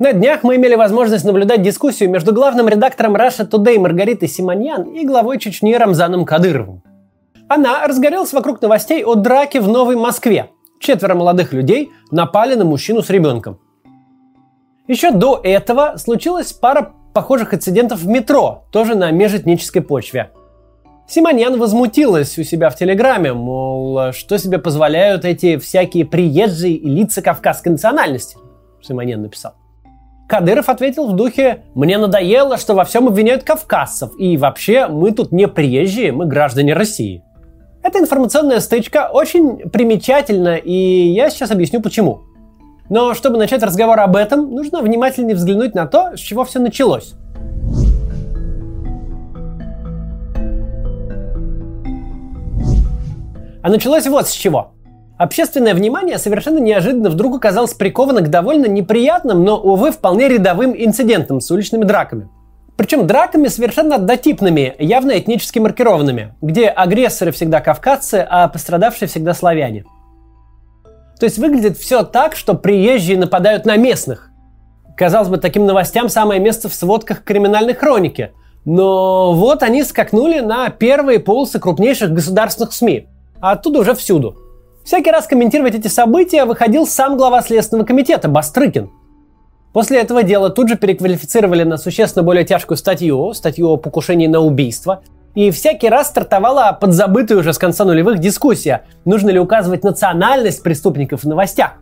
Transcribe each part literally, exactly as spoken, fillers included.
На днях мы имели возможность наблюдать дискуссию между главным редактором Russia Today Маргаритой Симоньян и главой Чечни Рамзаном Кадыровым. Она разгорелась вокруг новостей о драке в Новой Москве. Четверо молодых людей напали на мужчину с ребенком. Еще до этого случилась пара похожих инцидентов в метро, тоже на межэтнической почве. Симоньян возмутилась у себя в Телеграме, мол, что себе позволяют эти всякие приезжие и лица кавказской национальности, Симоньян написал. Кадыров ответил в духе «Мне надоело, что во всем обвиняют кавказцев, и вообще мы тут не приезжие, мы граждане России». Эта информационная стычка очень примечательна, и я сейчас объясню почему. Но чтобы начать разговор об этом, нужно внимательнее взглянуть на то, с чего все началось. А началось вот с чего. Общественное внимание совершенно неожиданно вдруг оказалось приковано к довольно неприятным, но, увы, вполне рядовым инцидентам с уличными драками. Причем драками совершенно однотипными, явно этнически маркированными, где агрессоры всегда кавказцы, а пострадавшие всегда славяне. То есть выглядит все так, что приезжие нападают на местных. Казалось бы, таким новостям самое место в сводках криминальной хроники. Но вот они скакнули на первые полосы крупнейших государственных СМИ, а оттуда уже всюду. Всякий раз комментировать эти события выходил сам глава Следственного комитета Бастрыкин. После этого дело тут же переквалифицировали на существенно более тяжкую статью, статью о покушении на убийство, и всякий раз стартовала подзабытая уже с конца нулевых дискуссия, нужно ли указывать национальность преступников в новостях.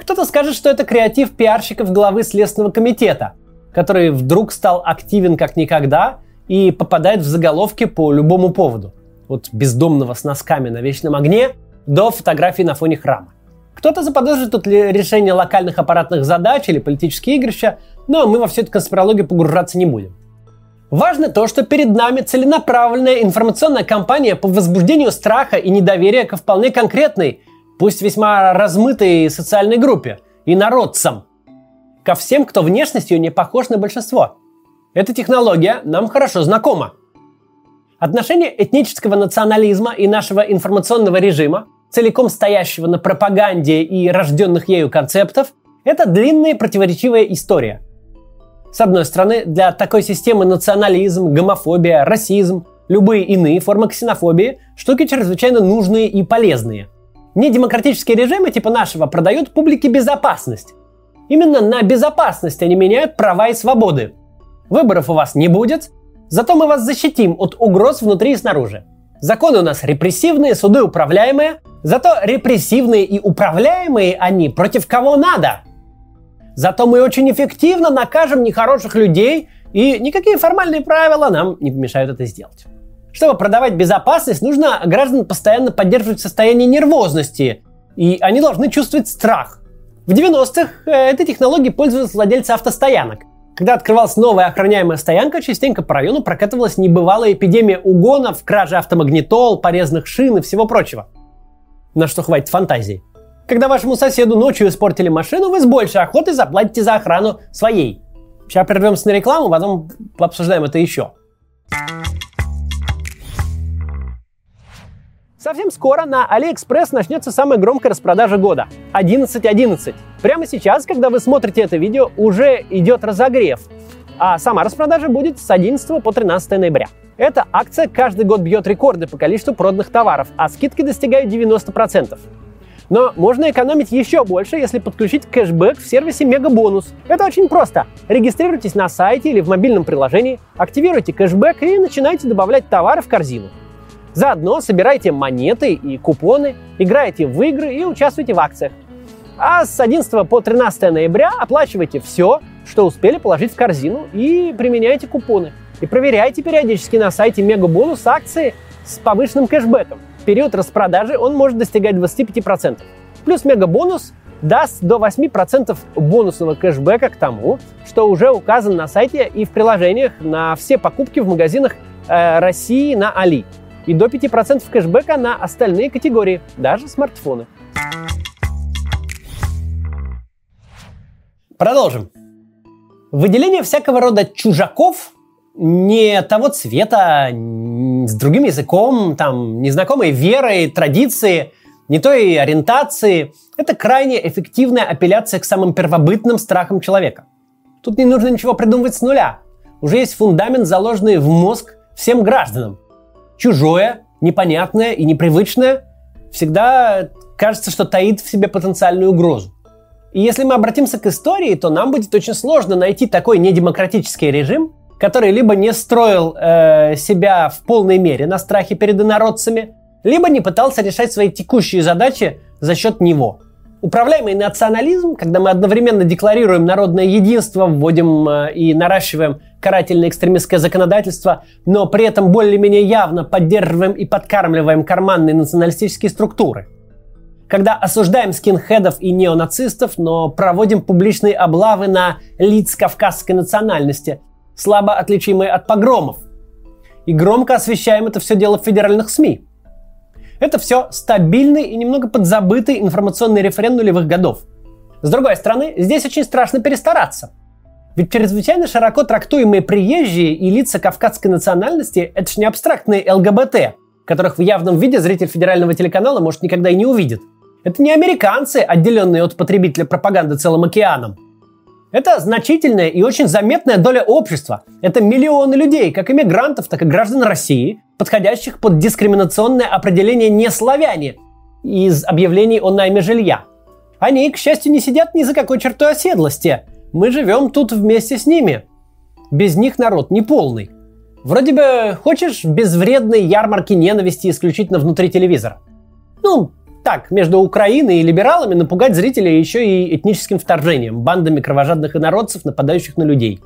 Кто-то скажет, что это креатив пиарщиков главы Следственного комитета, который вдруг стал активен как никогда и попадает в заголовки по любому поводу. От бездомного с носками на вечном огне до фотографий на фоне храма. Кто-то заподозрит тут ли решение локальных аппаратных задач или политические игрища, но мы во всю эту конспирологию погружаться не будем. Важно то, что перед нами целенаправленная информационная кампания по возбуждению страха и недоверия ко вполне конкретной, пусть весьма размытой социальной группе, инородцам. Ко всем, кто внешностью не похож на большинство. Эта технология нам хорошо знакома. Отношение этнического национализма и нашего информационного режима, целиком стоящего на пропаганде и рожденных ею концептов, это длинная противоречивая история. С одной стороны, для такой системы национализм, гомофобия, расизм, любые иные формы ксенофобии – штуки чрезвычайно нужные и полезные. Недемократические режимы типа нашего продают публике безопасность. Именно на безопасность они меняют права и свободы. Выборов у вас не будет, зато мы вас защитим от угроз внутри и снаружи. Законы у нас репрессивные, суды управляемые, зато репрессивные и управляемые они против кого надо. Зато мы очень эффективно накажем нехороших людей, и никакие формальные правила нам не помешают это сделать. Чтобы продавать безопасность, нужно граждан постоянно поддерживать состояние нервозности, и они должны чувствовать страх. В девяностых этой технологией пользовались владельцы автостоянок. Когда открывалась новая охраняемая стоянка, частенько по району прокатывалась небывалая эпидемия угонов, кражи автомагнитол, порезанных шин и всего прочего. На что хватит фантазии. Когда вашему соседу ночью испортили машину, вы с большей охотой заплатите за охрану своей. Сейчас прервемся на рекламу, потом обсуждаем это еще. Совсем скоро на Алиэкспресс начнется самая громкая распродажа года – одиннадцать одиннадцать. Прямо сейчас, когда вы смотрите это видео, уже идет разогрев, а сама распродажа будет с одиннадцатого по тринадцатое ноября. Эта акция каждый год бьет рекорды по количеству проданных товаров, а скидки достигают девяноста процентов. Но можно экономить еще больше, если подключить кэшбэк в сервисе Мегабонус. Это очень просто. Регистрируйтесь на сайте или в мобильном приложении, активируйте кэшбэк и начинайте добавлять товары в корзину. Заодно собирайте монеты и купоны, играйте в игры и участвуйте в акциях. А с одиннадцатого по тринадцатое ноября оплачивайте все, что успели положить в корзину, и применяйте купоны. И проверяйте периодически на сайте Мегабонус акции с повышенным кэшбэком. В период распродажи он может достигать двадцати пяти процентов. Плюс мегабонус даст до восьми процентов бонусного кэшбэка к тому, что уже указано на сайте и в приложениях на все покупки в магазинах э, России на Али. И до пяти процентов кэшбэка на остальные категории, даже смартфоны. Продолжим. Выделение всякого рода чужаков не того цвета, с другим языком, там, незнакомой верой, традиции, не той ориентации. Это крайне эффективная апелляция к самым первобытным страхам человека. Тут не нужно ничего придумывать с нуля. Уже есть фундамент, заложенный в мозг всем гражданам. Чужое, непонятное и непривычное всегда кажется, что таит в себе потенциальную угрозу. И если мы обратимся к истории, то нам будет очень сложно найти такой недемократический режим, который либо не строил э, себя в полной мере на страхе перед инородцами, либо не пытался решать свои текущие задачи за счет него. Управляемый национализм, когда мы одновременно декларируем народное единство, вводим э, и наращиваем карательное экстремистское законодательство, но при этом более-менее явно поддерживаем и подкармливаем карманные националистические структуры. Когда осуждаем скинхедов и неонацистов, но проводим публичные облавы на лиц кавказской национальности, слабо отличимые от погромов. И громко освещаем это все дело в федеральных СМИ. Это все стабильный и немного подзабытый информационный референ нулевых годов. С другой стороны, здесь очень страшно перестараться. Ведь чрезвычайно широко трактуемые приезжие и лица кавказской национальности – это же не абстрактные ЛГБТ, которых в явном виде зритель федерального телеканала, может, никогда и не увидит. Это не американцы, отделенные от потребителя пропаганды целым океаном. Это значительная и очень заметная доля общества. Это миллионы людей, как иммигрантов, так и граждан России, подходящих под дискриминационное определение «неславяне» из объявлений о найме жилья. Они, к счастью, не сидят ни за какой чертой оседлости. Мы живем тут вместе с ними. Без них народ неполный. Вроде бы хочешь безвредной ярмарки ненависти исключительно внутри телевизора. Ну, так, между Украиной и либералами напугать зрителей еще и этническим вторжением, бандами кровожадных инородцев, нападающих на людей.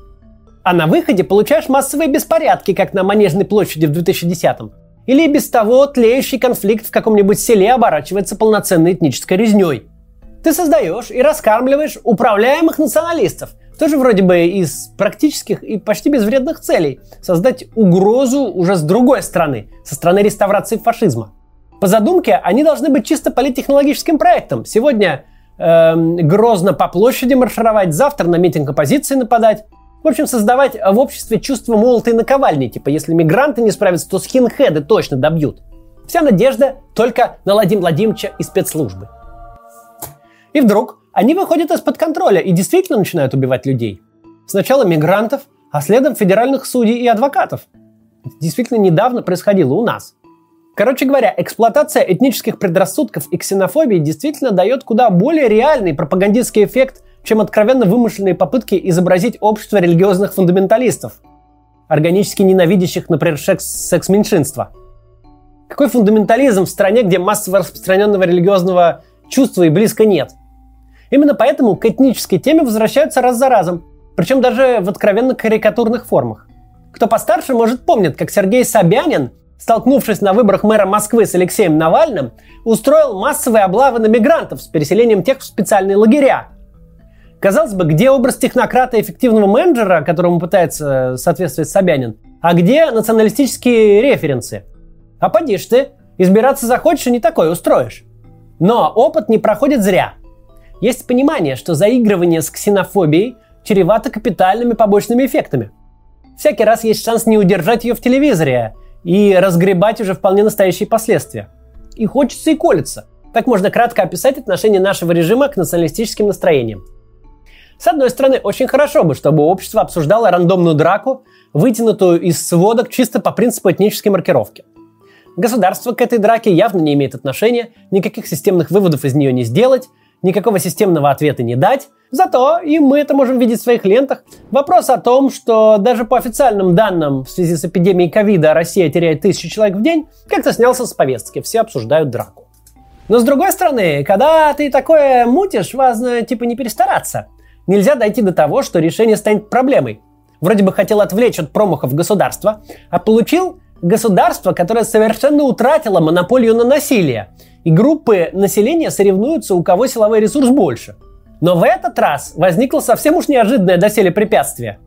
А на выходе получаешь массовые беспорядки, как на Манежной площади в две тысячи десятом. Или без того тлеющий конфликт в каком-нибудь селе оборачивается полноценной этнической резней. Ты создаешь и раскармливаешь управляемых националистов, тоже вроде бы из практических и почти безвредных целей, создать угрозу уже с другой стороны, со стороны реставрации фашизма. По задумке, они должны быть чисто политтехнологическим проектом. Сегодня э, грозно по площади маршировать, завтра на митинг оппозиции нападать. В общем, создавать в обществе чувство молота и наковальни. Типа, если мигранты не справятся, то скинхеды точно добьют. Вся надежда только на Владимира Владимировича и спецслужбы. И вдруг они выходят из-под контроля и действительно начинают убивать людей. Сначала мигрантов, а следом федеральных судей и адвокатов. Это действительно недавно происходило у нас. Короче говоря, эксплуатация этнических предрассудков и ксенофобии действительно дает куда более реальный пропагандистский эффект, чем откровенно вымышленные попытки изобразить общество религиозных фундаменталистов, органически ненавидящих, например, секс-меньшинства. Какой фундаментализм в стране, где массово распространенного религиозного чувства и близко нет? Именно поэтому к этнической теме возвращаются раз за разом, причем даже в откровенно карикатурных формах. Кто постарше, может, помнит, как Сергей Собянин, столкнувшись на выборах мэра Москвы с Алексеем Навальным, устроил массовые облавы на мигрантов с переселением тех в специальные лагеря. Казалось бы, где образ технократа и эффективного менеджера, которому пытается соответствовать Собянин, а где националистические референсы? А поди ж ты, избираться захочешь и не такое устроишь. Но опыт не проходит зря. Есть понимание, что заигрывание с ксенофобией чревато капитальными побочными эффектами. Всякий раз есть шанс не удержать ее в телевизоре и разгребать уже вполне настоящие последствия. И хочется, и колется. Так можно кратко описать отношение нашего режима к националистическим настроениям. С одной стороны, очень хорошо бы, чтобы общество обсуждало рандомную драку, вытянутую из сводок чисто по принципу этнической маркировки. Государство к этой драке явно не имеет отношения, никаких системных выводов из нее не сделать, никакого системного ответа не дать. Зато, и мы это можем видеть в своих лентах, вопрос о том, что даже по официальным данным в связи с эпидемией ковида Россия теряет тысячу человек в день, как-то снялся с повестки, все обсуждают драку. Но с другой стороны, когда ты такое мутишь, важно типа не перестараться. Нельзя дойти до того, что решение станет проблемой. Вроде бы хотел отвлечь от промахов государства, а получил государство, которое совершенно утратило монополию на насилие, и группы населения соревнуются, у кого силовой ресурс больше. Но в этот раз возникло совсем уж неожиданное доселе препятствие.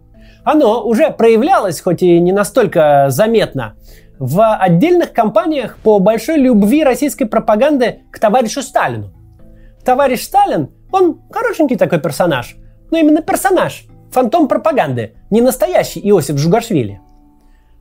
Оно уже проявлялось, хоть и не настолько заметно, в отдельных кампаниях по большой любви российской пропаганды к товарищу Сталину. Товарищ Сталин, он хорошенький такой персонаж, но именно персонаж, фантом пропаганды, не настоящий Иосиф Джугашвили.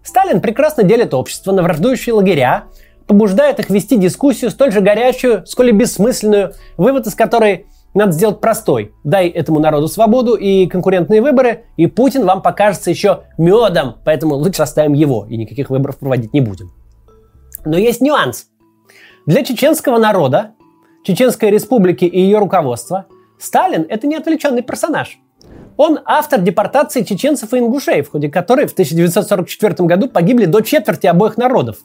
Сталин прекрасно делит общество на враждующие лагеря, побуждает их вести дискуссию, столь же горячую, сколь и бессмысленную, вывод из которой Надо сделать простой. Дай этому народу свободу и конкурентные выборы, и Путин вам покажется еще медом. Поэтому лучше оставим его, и никаких выборов проводить не будем. Но есть нюанс. Для чеченского народа, Чеченской республики и ее руководства Сталин – это не отвлеченный персонаж. Он автор депортации чеченцев и ингушей, в ходе которой в тысяча девятьсот сорок четвёртом году погибли до четверти обоих народов.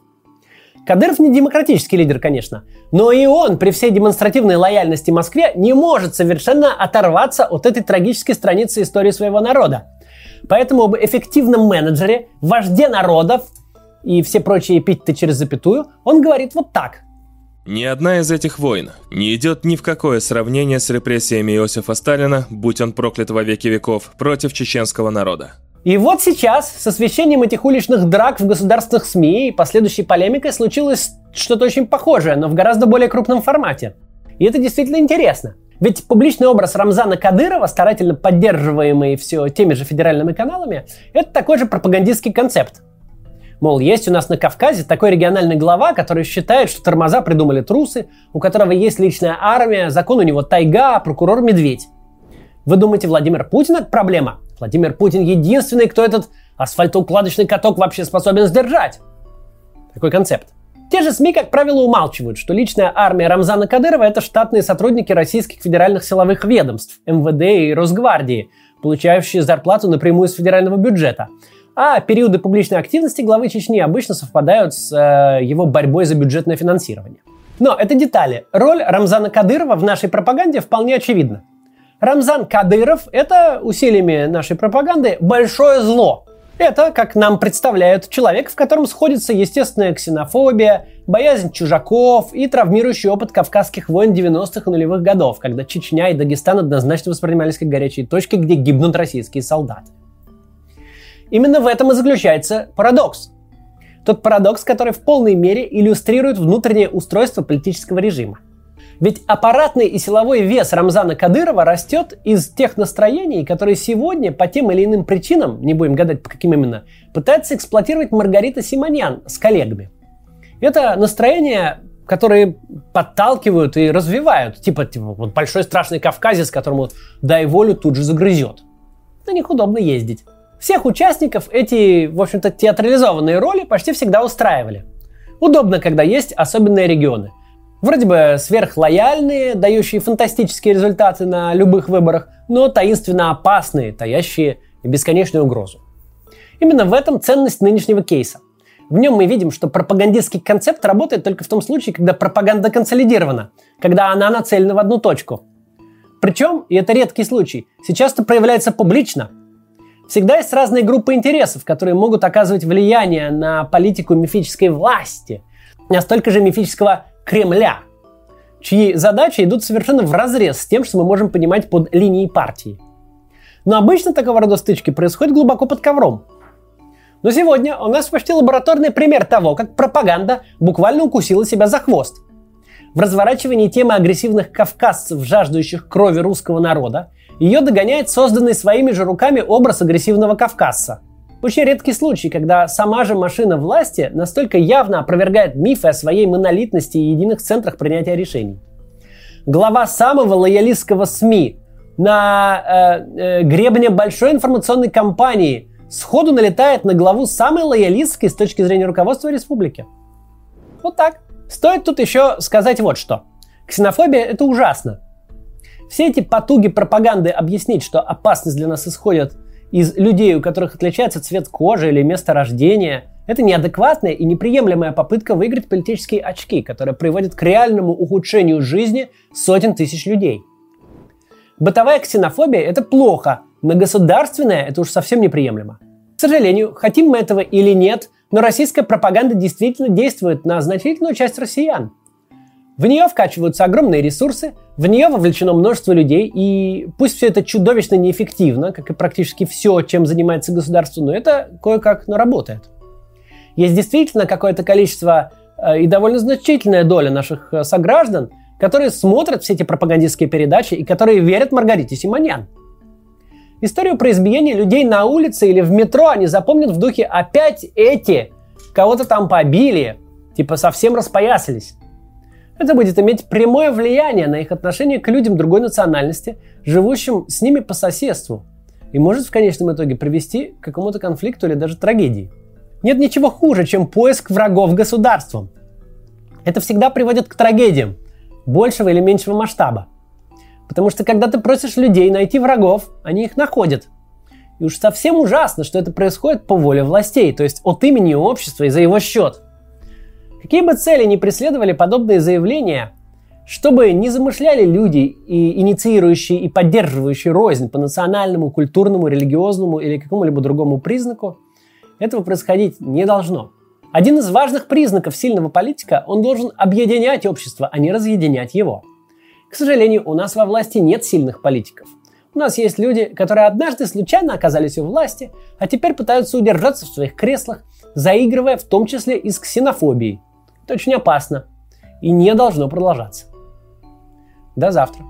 Кадыров не демократический лидер, конечно, но и он при всей демонстративной лояльности Москве не может совершенно оторваться от этой трагической страницы истории своего народа. Поэтому об эффективном менеджере, вожде народов и все прочие эпитеты через запятую он говорит вот так. Ни одна из этих войн не идет ни в какое сравнение с репрессиями Иосифа Сталина, будь он проклят во веки веков, против чеченского народа. И вот сейчас с освещением этих уличных драк в государственных СМИ и последующей полемикой случилось что-то очень похожее, но в гораздо более крупном формате. И это действительно интересно. Ведь публичный образ Рамзана Кадырова, старательно поддерживаемый все теми же федеральными каналами, это такой же пропагандистский концепт. Мол, есть у нас на Кавказе такой региональный глава, который считает, что тормоза придумали трусы, у которого есть личная армия, закон у него тайга, прокурор медведь. Вы думаете, Владимир Путин – это проблема? Владимир Путин единственный, кто этот асфальтоукладочный каток вообще способен сдержать. Такой концепт. Те же СМИ, как правило, умалчивают, что личная армия Рамзана Кадырова – это штатные сотрудники российских федеральных силовых ведомств, эм вэ дэ и Росгвардии, получающие зарплату напрямую из федерального бюджета. А периоды публичной активности главы Чечни обычно совпадают с э, его борьбой за бюджетное финансирование. Но это детали. Роль Рамзана Кадырова в нашей пропаганде вполне очевидна. Рамзан Кадыров – это, усилиями нашей пропаганды, большое зло. Это, как нам представляют, человек, в котором сходится естественная ксенофобия, боязнь чужаков и травмирующий опыт кавказских войн девяностых и нулевых годов, когда Чечня и Дагестан однозначно воспринимались как горячие точки, где гибнут российские солдаты. Именно в этом и заключается парадокс. Тот парадокс, который в полной мере иллюстрирует внутреннее устройство политического режима. Ведь аппаратный и силовой вес Рамзана Кадырова растет из тех настроений, которые сегодня по тем или иным причинам, не будем гадать по каким именно, пытается эксплуатировать Маргарита Симоньян с коллегами. Это настроения, которые подталкивают и развивают, типа, типа вот большой страшный кавказец, которому дай волю тут же загрызет. На них удобно ездить. Всех участников эти, в общем-то, театрализованные роли почти всегда устраивали. Удобно, когда есть особенные регионы. Вроде бы сверхлояльные, дающие фантастические результаты на любых выборах, но таинственно опасные, таящие бесконечную угрозу. Именно в этом ценность нынешнего кейса. В нем мы видим, что пропагандистский концепт работает только в том случае, когда пропаганда консолидирована, когда она нацелена в одну точку. Причем, и это редкий случай, сейчас это проявляется публично. Всегда есть разные группы интересов, которые могут оказывать влияние на политику мифической власти, настолько же мифического Кремля, чьи задачи идут совершенно вразрез с тем, что мы можем понимать под линией партии. Но обычно такого рода стычки происходят глубоко под ковром. Но сегодня у нас почти лабораторный пример того, как пропаганда буквально укусила себя за хвост. В разворачивании темы агрессивных кавказцев, жаждущих крови русского народа, ее догоняет созданный своими же руками образ агрессивного кавказца. Очень редкий случай, когда сама же машина власти настолько явно опровергает мифы о своей монолитности и единых центрах принятия решений. Глава самого лоялистского СМИ на э, э, гребне большой информационной кампании сходу налетает на главу самой лоялистской с точки зрения руководства республики. Вот так. Стоит тут еще сказать вот что. Ксенофобия – это ужасно. Все эти потуги пропаганды объяснить, что опасность для нас исходит из людей, у которых отличается цвет кожи или место рождения, это неадекватная и неприемлемая попытка выиграть политические очки, которая приводит к реальному ухудшению жизни сотен тысяч людей. Бытовая ксенофобия – это плохо, но государственная – это уж совсем неприемлемо. К сожалению, хотим мы этого или нет, но российская пропаганда действительно действует на значительную часть россиян. В нее вкачиваются огромные ресурсы, в нее вовлечено множество людей, и пусть все это чудовищно неэффективно, как и практически все, чем занимается государство, но это кое-как, но работает. Есть действительно какое-то количество э, и довольно значительная доля наших э, сограждан, которые смотрят все эти пропагандистские передачи и которые верят Маргарите Симоньян. Историю про избиение людей на улице или в метро они запомнят в духе «опять эти кого-то там побили», типа «совсем распоясались». Это будет иметь прямое влияние на их отношение к людям другой национальности, живущим с ними по соседству, и может в конечном итоге привести к какому-то конфликту или даже трагедии. Нет ничего хуже, чем поиск врагов государством. Это всегда приводит к трагедиям большего или меньшего масштаба. Потому что когда ты просишь людей найти врагов, они их находят. И уж совсем ужасно, что это происходит по воле властей, то есть от имени общества и за его счет. Какие бы цели ни преследовали подобные заявления, чтобы не замышляли люди, и инициирующие и поддерживающие рознь по национальному, культурному, религиозному или какому-либо другому признаку, этого происходить не должно. Один из важных признаков сильного политика – он должен объединять общество, а не разъединять его. К сожалению, у нас во власти нет сильных политиков. У нас есть люди, которые однажды случайно оказались у власти, а теперь пытаются удержаться в своих креслах, заигрывая в том числе и с ксенофобией. Это очень опасно и не должно продолжаться. До завтра.